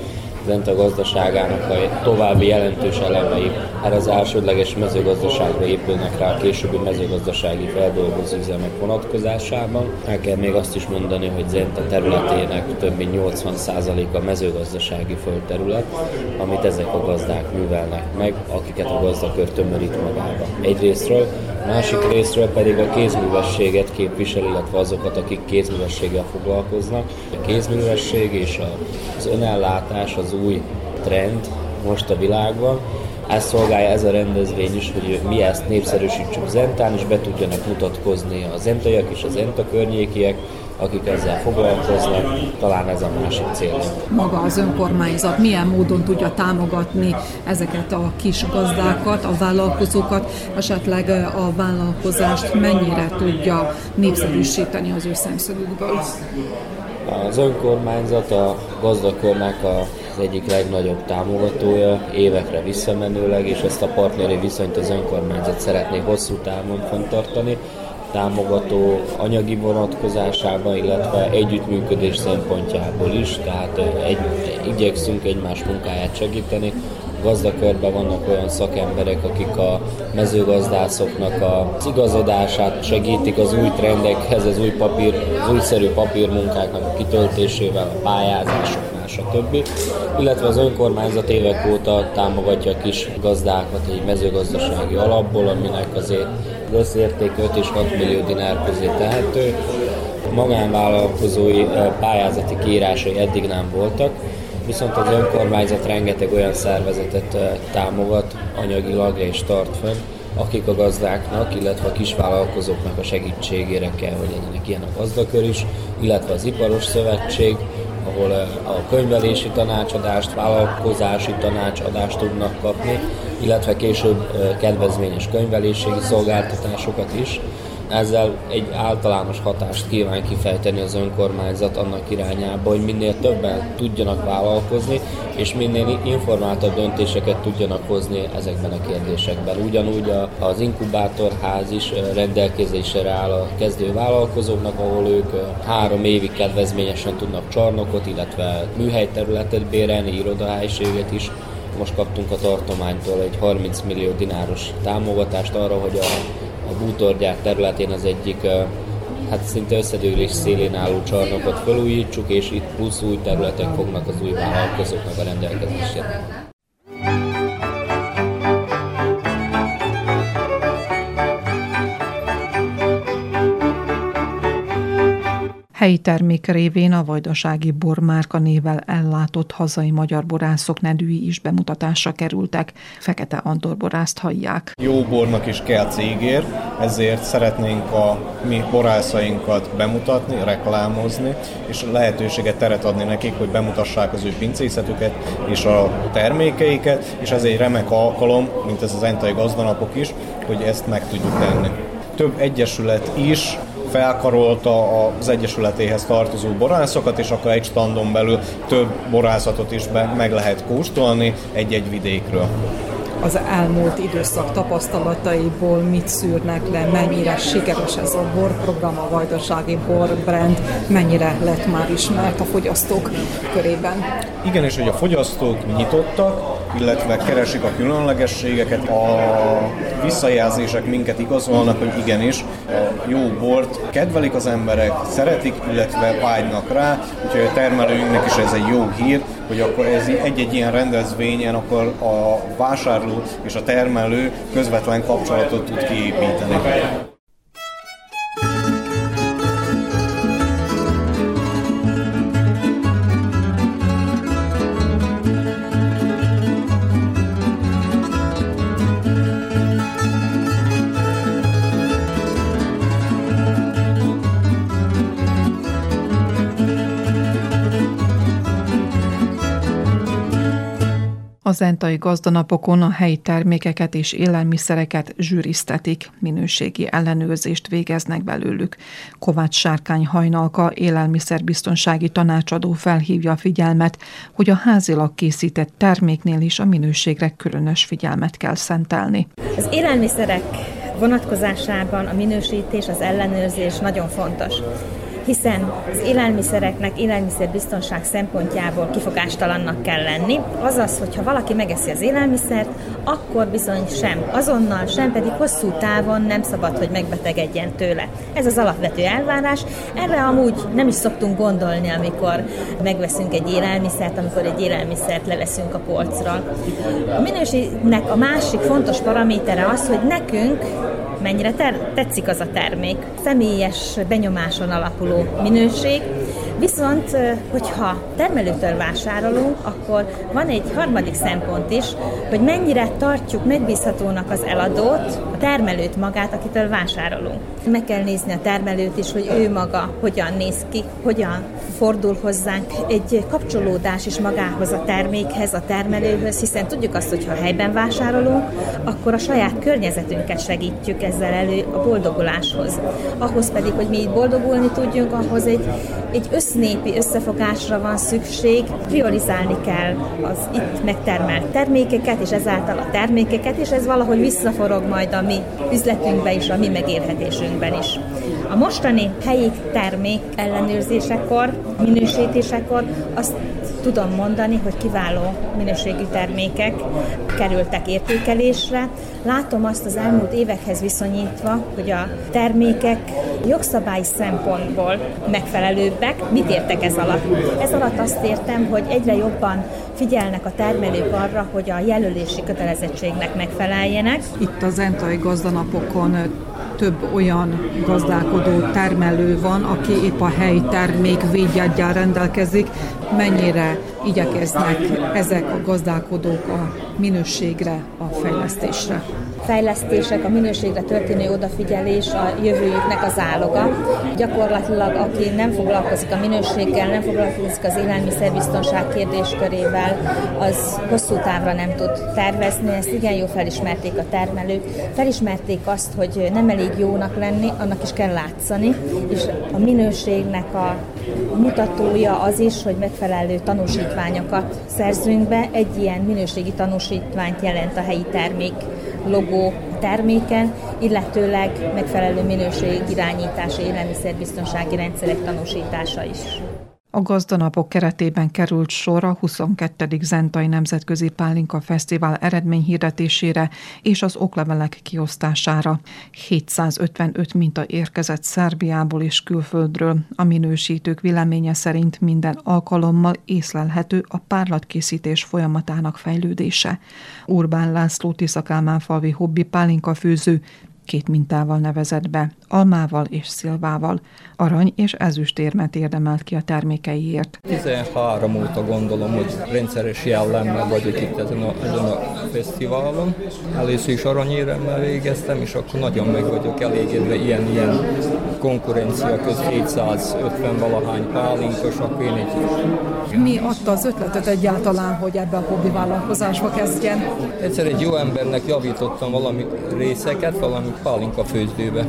Zenta gazdaságának a további jelentős elemei, hát az elsődleges mezőgazdaságra épülnek rá a későbbi mezőgazdasági feldolgozó üzemek vonatkozásában. El kell még azt is mondani, hogy Zenta területének több mint nyolcvan százaléka mezőgazdasági földterület, amit ezek a gazdák művelnek meg, akiket a gazdakör tömörít magába. Egyrésztről, másik részről pedig a kézművességet képvisel, illetve azokat, akik kézművességgel foglalkoznak. A kézművesség és az önellátás az új trend most a világban. Ezt szolgálja ez a rendezvény is, hogy mi ezt népszerűsítsük Zentán, és be tudjanak mutatkozni a zentaiak és a Zenta környékiek, akik ezzel foglalkoznak, talán ez a másik cél. Maga az önkormányzat milyen módon tudja támogatni ezeket a kis gazdákat, a vállalkozókat, esetleg a vállalkozást mennyire tudja népszerűsíteni az ő szemszögükből? Az önkormányzat a gazdakörnek az egyik legnagyobb támogatója, évekre visszamenőleg, és ezt a partneri viszonyt az önkormányzat szeretné hosszú távon fenntartani, támogató anyagi vonatkozásában, illetve együttműködés szempontjából is, tehát egy, igyekszünk egymás munkáját segíteni. Gazdakörben vannak olyan szakemberek, akik a mezőgazdászoknak az igazodását segítik az új trendekhez, az új papír, az újszerű papírmunkáknak a kitöltésével, a pályázásoknál, stb. Illetve az önkormányzat évek óta támogatja a kis gazdákat egy mezőgazdasági alapból, aminek azért összértéke öt és hat millió dinár közé tehető. Magánvállalkozói pályázati kiírásai eddig nem voltak, viszont az önkormányzat rengeteg olyan szervezetet támogat anyagilag és tart fenn, akik a gazdáknak, illetve a kisvállalkozóknak a segítségére kell, hogy legyenek, ilyen a gazdakör is, illetve az iparos szövetség, ahol a könyvelési tanácsadást, vállalkozási tanácsadást tudnak kapni, illetve később kedvezményes könyvelési szolgáltatásokat is. Ezzel egy általános hatást kíván kifejteni az önkormányzat annak irányába, hogy minél többen tudjanak vállalkozni, és minél informáltabb döntéseket tudjanak hozni ezekben a kérdésekben. Ugyanúgy az inkubátorház is rendelkezésre áll a kezdő vállalkozóknak, ahol ők három évig kedvezményesen tudnak csarnokot, illetve műhelyterületet bérelni, irodahelyiséget is. Most kaptunk a tartománytól egy harminc millió dináros támogatást arra, hogy a A bútorgyár területén az egyik, hát szinte összedőlés szélén álló csarnokot felújítsuk, és itt plusz új területek fognak az új vállalkozóknak a rendelkezésére. Helyi termék révén a vajdasági bormárka névvel ellátott hazai magyar borászok nedűi is bemutatásra kerültek. Fekete Andor borászt hallják. Jó bornak is kell cégér, ezért szeretnénk a mi borászainkat bemutatni, reklámozni, és lehetőséget, teret adni nekik, hogy bemutassák az ő pincészetüket és a termékeiket, és ez egy remek alkalom, mint ez az entai gazdanapok is, hogy ezt meg tudjuk tenni. Több egyesület is felkarolta az egyesületéhez tartozó borászokat, és akkor egy standon belül több borászatot is be, meg lehet kóstolni egy-egy vidékről. Az elmúlt időszak tapasztalataiból mit szűrnek le, mennyire sikeres ez a borprogram, a vajdasági borbrand, mennyire lett már ismert a fogyasztók körében? Igen, és hogy a fogyasztók nyitottak, illetve keresik a különlegességeket, a visszajelzések minket igazolnak, hogy igenis, jó bort kedvelik az emberek, szeretik, illetve vágynak rá, úgyhogy a termelőinknek is ez egy jó hír, hogy akkor ez egy-egy ilyen rendezvényen akkor a vásárló és a termelő közvetlen kapcsolatot tud kiépíteni. Az entai gazdanapokon a helyi termékeket és élelmiszereket zsűriztetik, minőségi ellenőrzést végeznek belőlük. Kovács Sárkány Hajnalka élelmiszerbiztonsági tanácsadó felhívja a figyelmet, hogy a házilag készített terméknél is a minőségre különös figyelmet kell szentelni. Az élelmiszerek vonatkozásában a minősítés, az ellenőrzés nagyon fontos, hiszen az élelmiszereknek élelmiszerbiztonság szempontjából kifogástalannak kell lenni. Azaz, hogyha valaki megeszi az élelmiszert, akkor bizony sem azonnal, sem pedig hosszú távon nem szabad, hogy megbetegedjen tőle. Ez az alapvető elvárás. Erre amúgy nem is szoktunk gondolni, amikor megveszünk egy élelmiszert, amikor egy élelmiszert leveszünk a polcról. A minőségnek a másik fontos paramétere az, hogy nekünk mennyire ter- tetszik az a termék. Személyes benyomáson alapuló minőség. Viszont, hogyha termelőtől vásárolunk, akkor van egy harmadik szempont is, hogy mennyire tartjuk megbízhatónak az eladót, a termelőt magát, akitől vásárolunk. Meg kell nézni a termelőt is, hogy ő maga hogyan néz ki, hogyan fordul hozzánk. Egy kapcsolódás is magához, a termékhez, a termelőhöz, hiszen tudjuk azt, hogy ha helyben vásárolunk, akkor a saját környezetünket segítjük ezzel elő a boldoguláshoz. Ahhoz pedig, hogy mi így boldogulni tudjunk, ahhoz egy, egy össz népi összefogásra van szükség, priorizálni kell az itt megtermelt termékeket, és ezáltal a termékeket, és ez valahogy visszaforog majd a mi üzletünkbe is, a mi megélhetésünkben is. A mostani helyi termék ellenőrzésekor, minősítésekor azt tudom mondani, hogy kiváló minőségű termékek kerültek értékelésre. Látom azt az elmúlt évekhez viszonyítva, hogy a termékek jogszabályi szempontból megfelelőbbek. Mit értek ez alatt? Ez alatt azt értem, hogy egyre jobban figyelnek a termelők arra, hogy a jelölési kötelezettségnek megfeleljenek. Itt az entai gazdanapokon több olyan gazdálkodó termelő van, aki épp a helyi termék védjeggyel rendelkezik. Mennyire igyekeznek ezek a gazdálkodók a minőségre, a fejlesztésre? fejlesztések, a minőségre történő odafigyelés a jövőjüknek az áloga. Gyakorlatilag, aki nem foglalkozik a minőséggel, nem foglalkozik az élelmiszerbiztonság kérdéskörével, az hosszú távra nem tud tervezni. Ezt igen jól felismerték a termelők. Felismerték azt, hogy nem elég jónak lenni, annak is kell látszani, és a minőségnek a mutatója az is, hogy megfelelő tanúsítványokat szerzünk be. Egy ilyen minőségi tanúsítványt jelent a helyi termék logó terméken, illetőleg megfelelő minőségirányítása, élelmiszerbiztonsági rendszerek tanúsítása is. A gazdanapok keretében került sor a huszonkettedik Zentai Nemzetközi Pálinka Fesztivál eredményhirdetésére és az oklevelek kiosztására. hétszázötvenöt minta érkezett Szerbiából és külföldről. A minősítők véleménye szerint minden alkalommal észlelhető a párlatkészítés folyamatának fejlődése. Urbán László Tisza-Kálmánfalvi hobbi pálinka főző két mintával nevezett be, almával és szilvával. Arany és ezüstérmet érdemelt ki a termékeiért. tizenhárom óta gondolom, hogy rendszeres jellemmel vagyok itt ezen a, ezen a fesztiválon. Először is aranyéremmel végeztem, és akkor nagyon meg vagyok elégedve ilyen-ilyen konkurencia közt hétszázötven-valahány pálinkos, akkor én egy is. Mi adta az ötletet egyáltalán, hogy ebbe a hobbi vállalkozásba kezdjen? Egyszer egy jó embernek javítottam valami részeket, valami pálinka főzdőbe,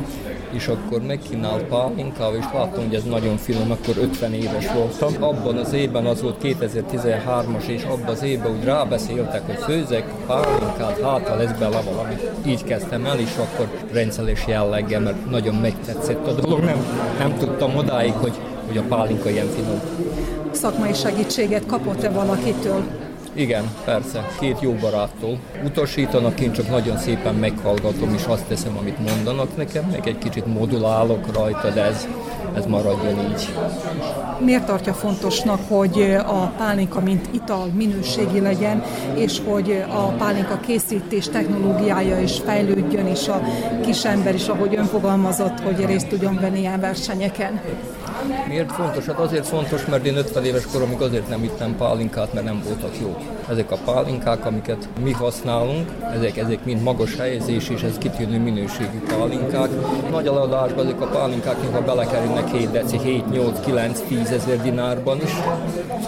és akkor megkínál pálinkával, és láttam, hogy ez nagyon finom, akkor ötven éves voltam. Abban az évben, az volt kétezer-tizenhármas, és abban az évben úgy rábeszéltek, hogy főzek pálinkát, hát ha lesz bele valami. Így kezdtem el, és akkor rendszeres jelleggel, mert nagyon megtetszett a dolog. Nem, nem tudtam odáig, hogy, hogy a pálinka ilyen finom. Szakmai segítséget kapott-e valakitől? Igen, persze, két jó baráttól. Utasítanak, én csak nagyon szépen meghallgatom, és azt teszem, amit mondanak nekem, meg egy kicsit modulálok rajta, de ez, ez maradjon így. Miért tartja fontosnak, hogy a pálinka mint ital minőségi legyen, és hogy a pálinka készítés technológiája is fejlődjön, és a kisember is, ahogy ön fogalmazott, hogy részt tudjon venni ilyen versenyeken? Miért fontos? Hát azért fontos, mert én ötven éves koromig azért nem ittem pálinkát, mert nem voltak jók. Ezek a pálinkák, amiket mi használunk, ezek, ezek mind magas helyezés, és ez kitűnő minőségű pálinkák. Nagy eladásban ezek a pálinkák, ha belekerülnek hét, nyolc, kilenc, tíz ezer dinárban is,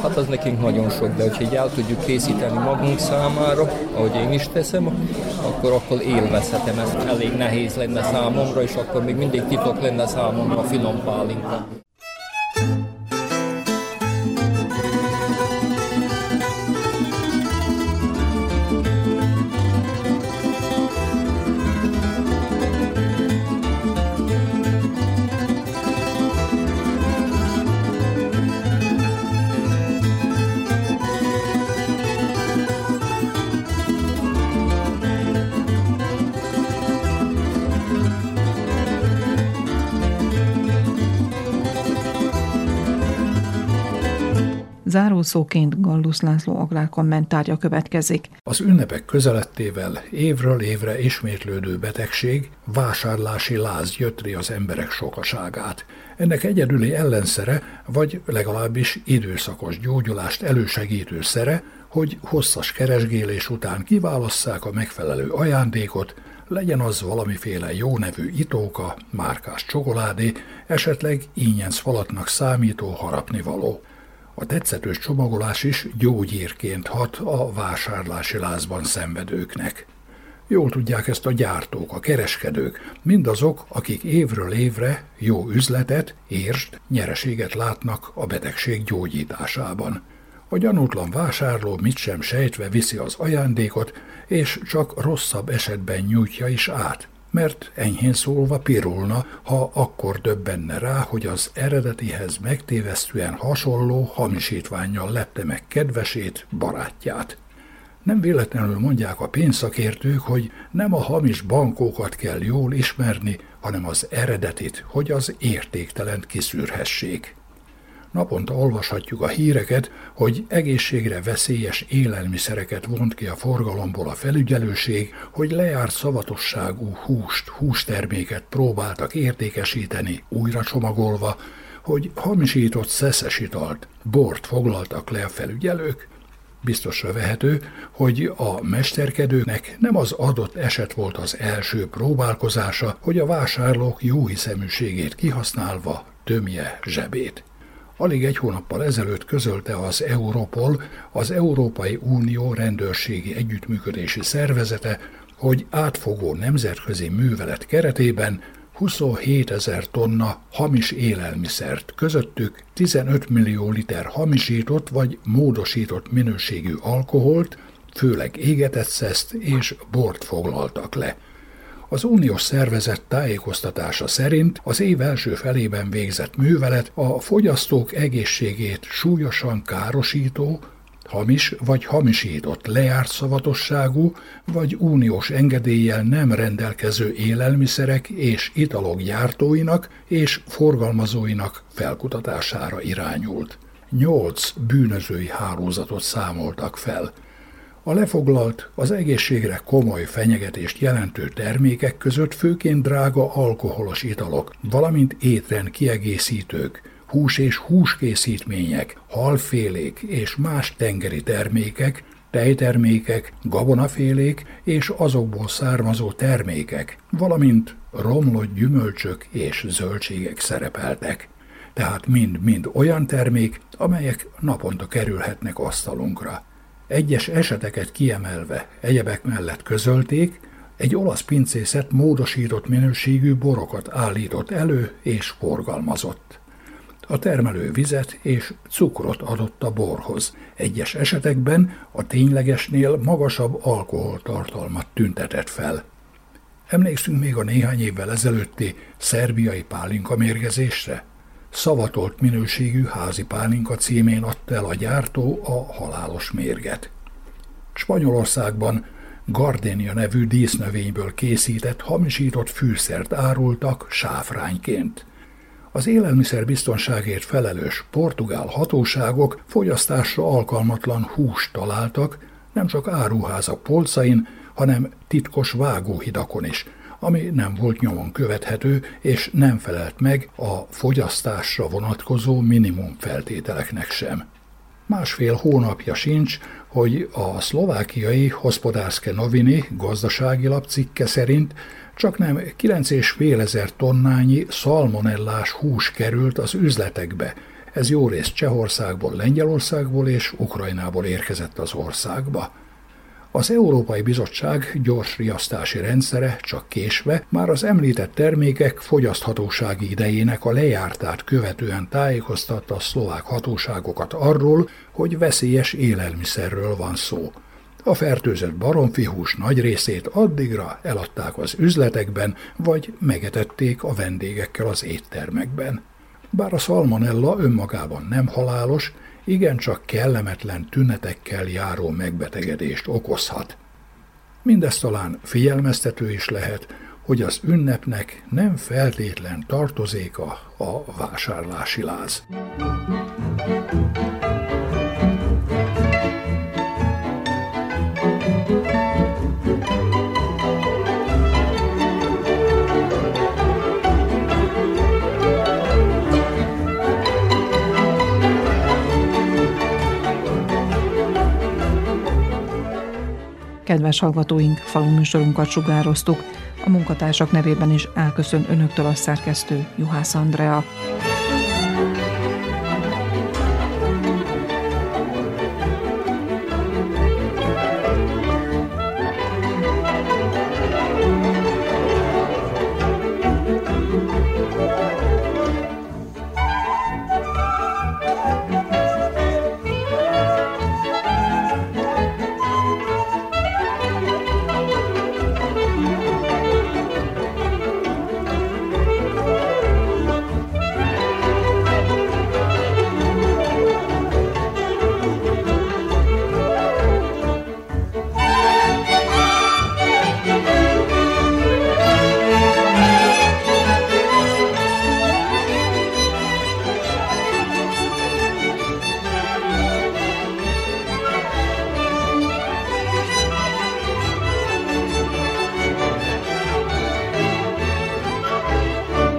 hát az nekünk nagyon sok, de hogyha el tudjuk készíteni magunk számára, ahogy én is teszem, akkor akkor élvezhetem, ez elég nehéz lenne számomra, és akkor még mindig titok lenne számomra a finom pálinka. Szóként Gallus László agrárkommentárja következik. Az ünnepek közelettével évről évre ismétlődő betegség, vásárlási láz gyötri az emberek sokaságát. Ennek egyedüli ellenszere, vagy legalábbis időszakos gyógyulást elősegítő szere, hogy hosszas keresgélés után kiválasszák a megfelelő ajándékot, legyen az valamiféle jó nevű itóka, márkás csokoládé, esetleg ínyenc falatnak számító harapnivaló. A tetszetős csomagolás is gyógyírként hat a vásárlási lázban szenvedőknek. Jól tudják ezt a gyártók, a kereskedők, mindazok, akik évről évre jó üzletet, érst, nyereséget látnak a betegség gyógyításában. A gyanútlan vásárló mit sem sejtve viszi az ajándékot, és csak rosszabb esetben nyújtja is át, mert enyhén szólva pirulna, ha akkor döbbenne rá, hogy az eredetihez megtévesztően hasonló hamisítvánnyal lette meg kedvesét, barátját. Nem véletlenül mondják a pénzszakértők, hogy nem a hamis bankókat kell jól ismerni, hanem az eredetit, hogy az értéktelent kiszűrhessék. Naponta olvashatjuk a híreket, hogy egészségre veszélyes élelmiszereket vont ki a forgalomból a felügyelőség, hogy lejárt szavatosságú húst, hústerméket próbáltak értékesíteni, újra csomagolva, hogy hamisított szeszes italt, bort foglaltak le a felügyelők. biztosra vehető, hogy a mesterkedőknek nem az adott eset volt az első próbálkozása, hogy a vásárlók jóhiszeműségét kihasználva tömje zsebét. Alig egy hónappal ezelőtt közölte az Europol, az Európai Unió rendőrségi együttműködési szervezete, hogy átfogó nemzetközi művelet keretében huszonhétezer tonna hamis élelmiszert, közöttük tizenöt millió liter hamisított vagy módosított minőségű alkoholt, főleg égetett szeszt és bort foglaltak le. Az uniós szervezet tájékoztatása szerint az év első felében végzett művelet a fogyasztók egészségét súlyosan károsító, hamis vagy hamisított lejártszavatosságú vagy uniós engedéllyel nem rendelkező élelmiszerek és italok gyártóinak és forgalmazóinak felkutatására irányult. Nyolc bűnözői hálózatot számoltak fel. A lefoglalt, az egészségre komoly fenyegetést jelentő termékek között főként drága alkoholos italok, valamint étrend kiegészítők, hús és húskészítmények, halfélék és más tengeri termékek, tejtermékek, gabonafélék és azokból származó termékek, valamint romlott gyümölcsök és zöldségek szerepeltek. Tehát mind-mind olyan termék, amelyek naponta kerülhetnek asztalunkra. Egyes eseteket kiemelve egyebek mellett közölték, egy olasz pincészet módosított minőségű borokat állított elő és forgalmazott. A termelő vizet és cukrot adott a borhoz. Egyes esetekben a ténylegesnél magasabb alkoholtartalmat tüntetett fel. Emlékszünk még a néhány évvel ezelőtti szerbiai pálinka mérgezésre? Szavatolt minőségű házi pálinka címén adta el a gyártó a halálos mérget. Spanyolországban gardénia nevű dísznövényből készített, hamisított fűszert árultak sáfrányként. Az élelmiszerbiztonságért felelős portugál hatóságok fogyasztásra alkalmatlan húst találtak, nem csak áruházak polcain, hanem titkos vágóhidakon is, ami nem volt nyomon követhető és nem felelt meg a fogyasztásra vonatkozó minimum feltételeknek sem. Másfél hónapja sincs, hogy a szlovákiai Hospodárske Noviny gazdasági lapcikke szerint csaknem kilencezer-ötszáz tonnányi szalmonellás hús került az üzletekbe. Ez jó részt Csehországból, Lengyelországból és Ukrajnából érkezett az országba. Az Európai Bizottság gyors riasztási rendszere csak késve már az említett termékek fogyaszthatósági idejének a lejártát követően tájékoztatta a szlovák hatóságokat arról, hogy veszélyes élelmiszerről van szó. A fertőzött baromfihús nagy részét addigra eladták az üzletekben, vagy megetették a vendégekkel az éttermekben. Bár a szalmonella önmagában nem halálos, igencsak kellemetlen tünetekkel járó megbetegedést okozhat. Mindez talán figyelmeztető is lehet, hogy az ünnepnek nem feltétlen tartozéka a vásárlási láz. Kedves hallgatóink, falu műsorunkat sugároztuk. A munkatársak nevében is elköszön önöktől a szerkesztő, Juhász Andrea.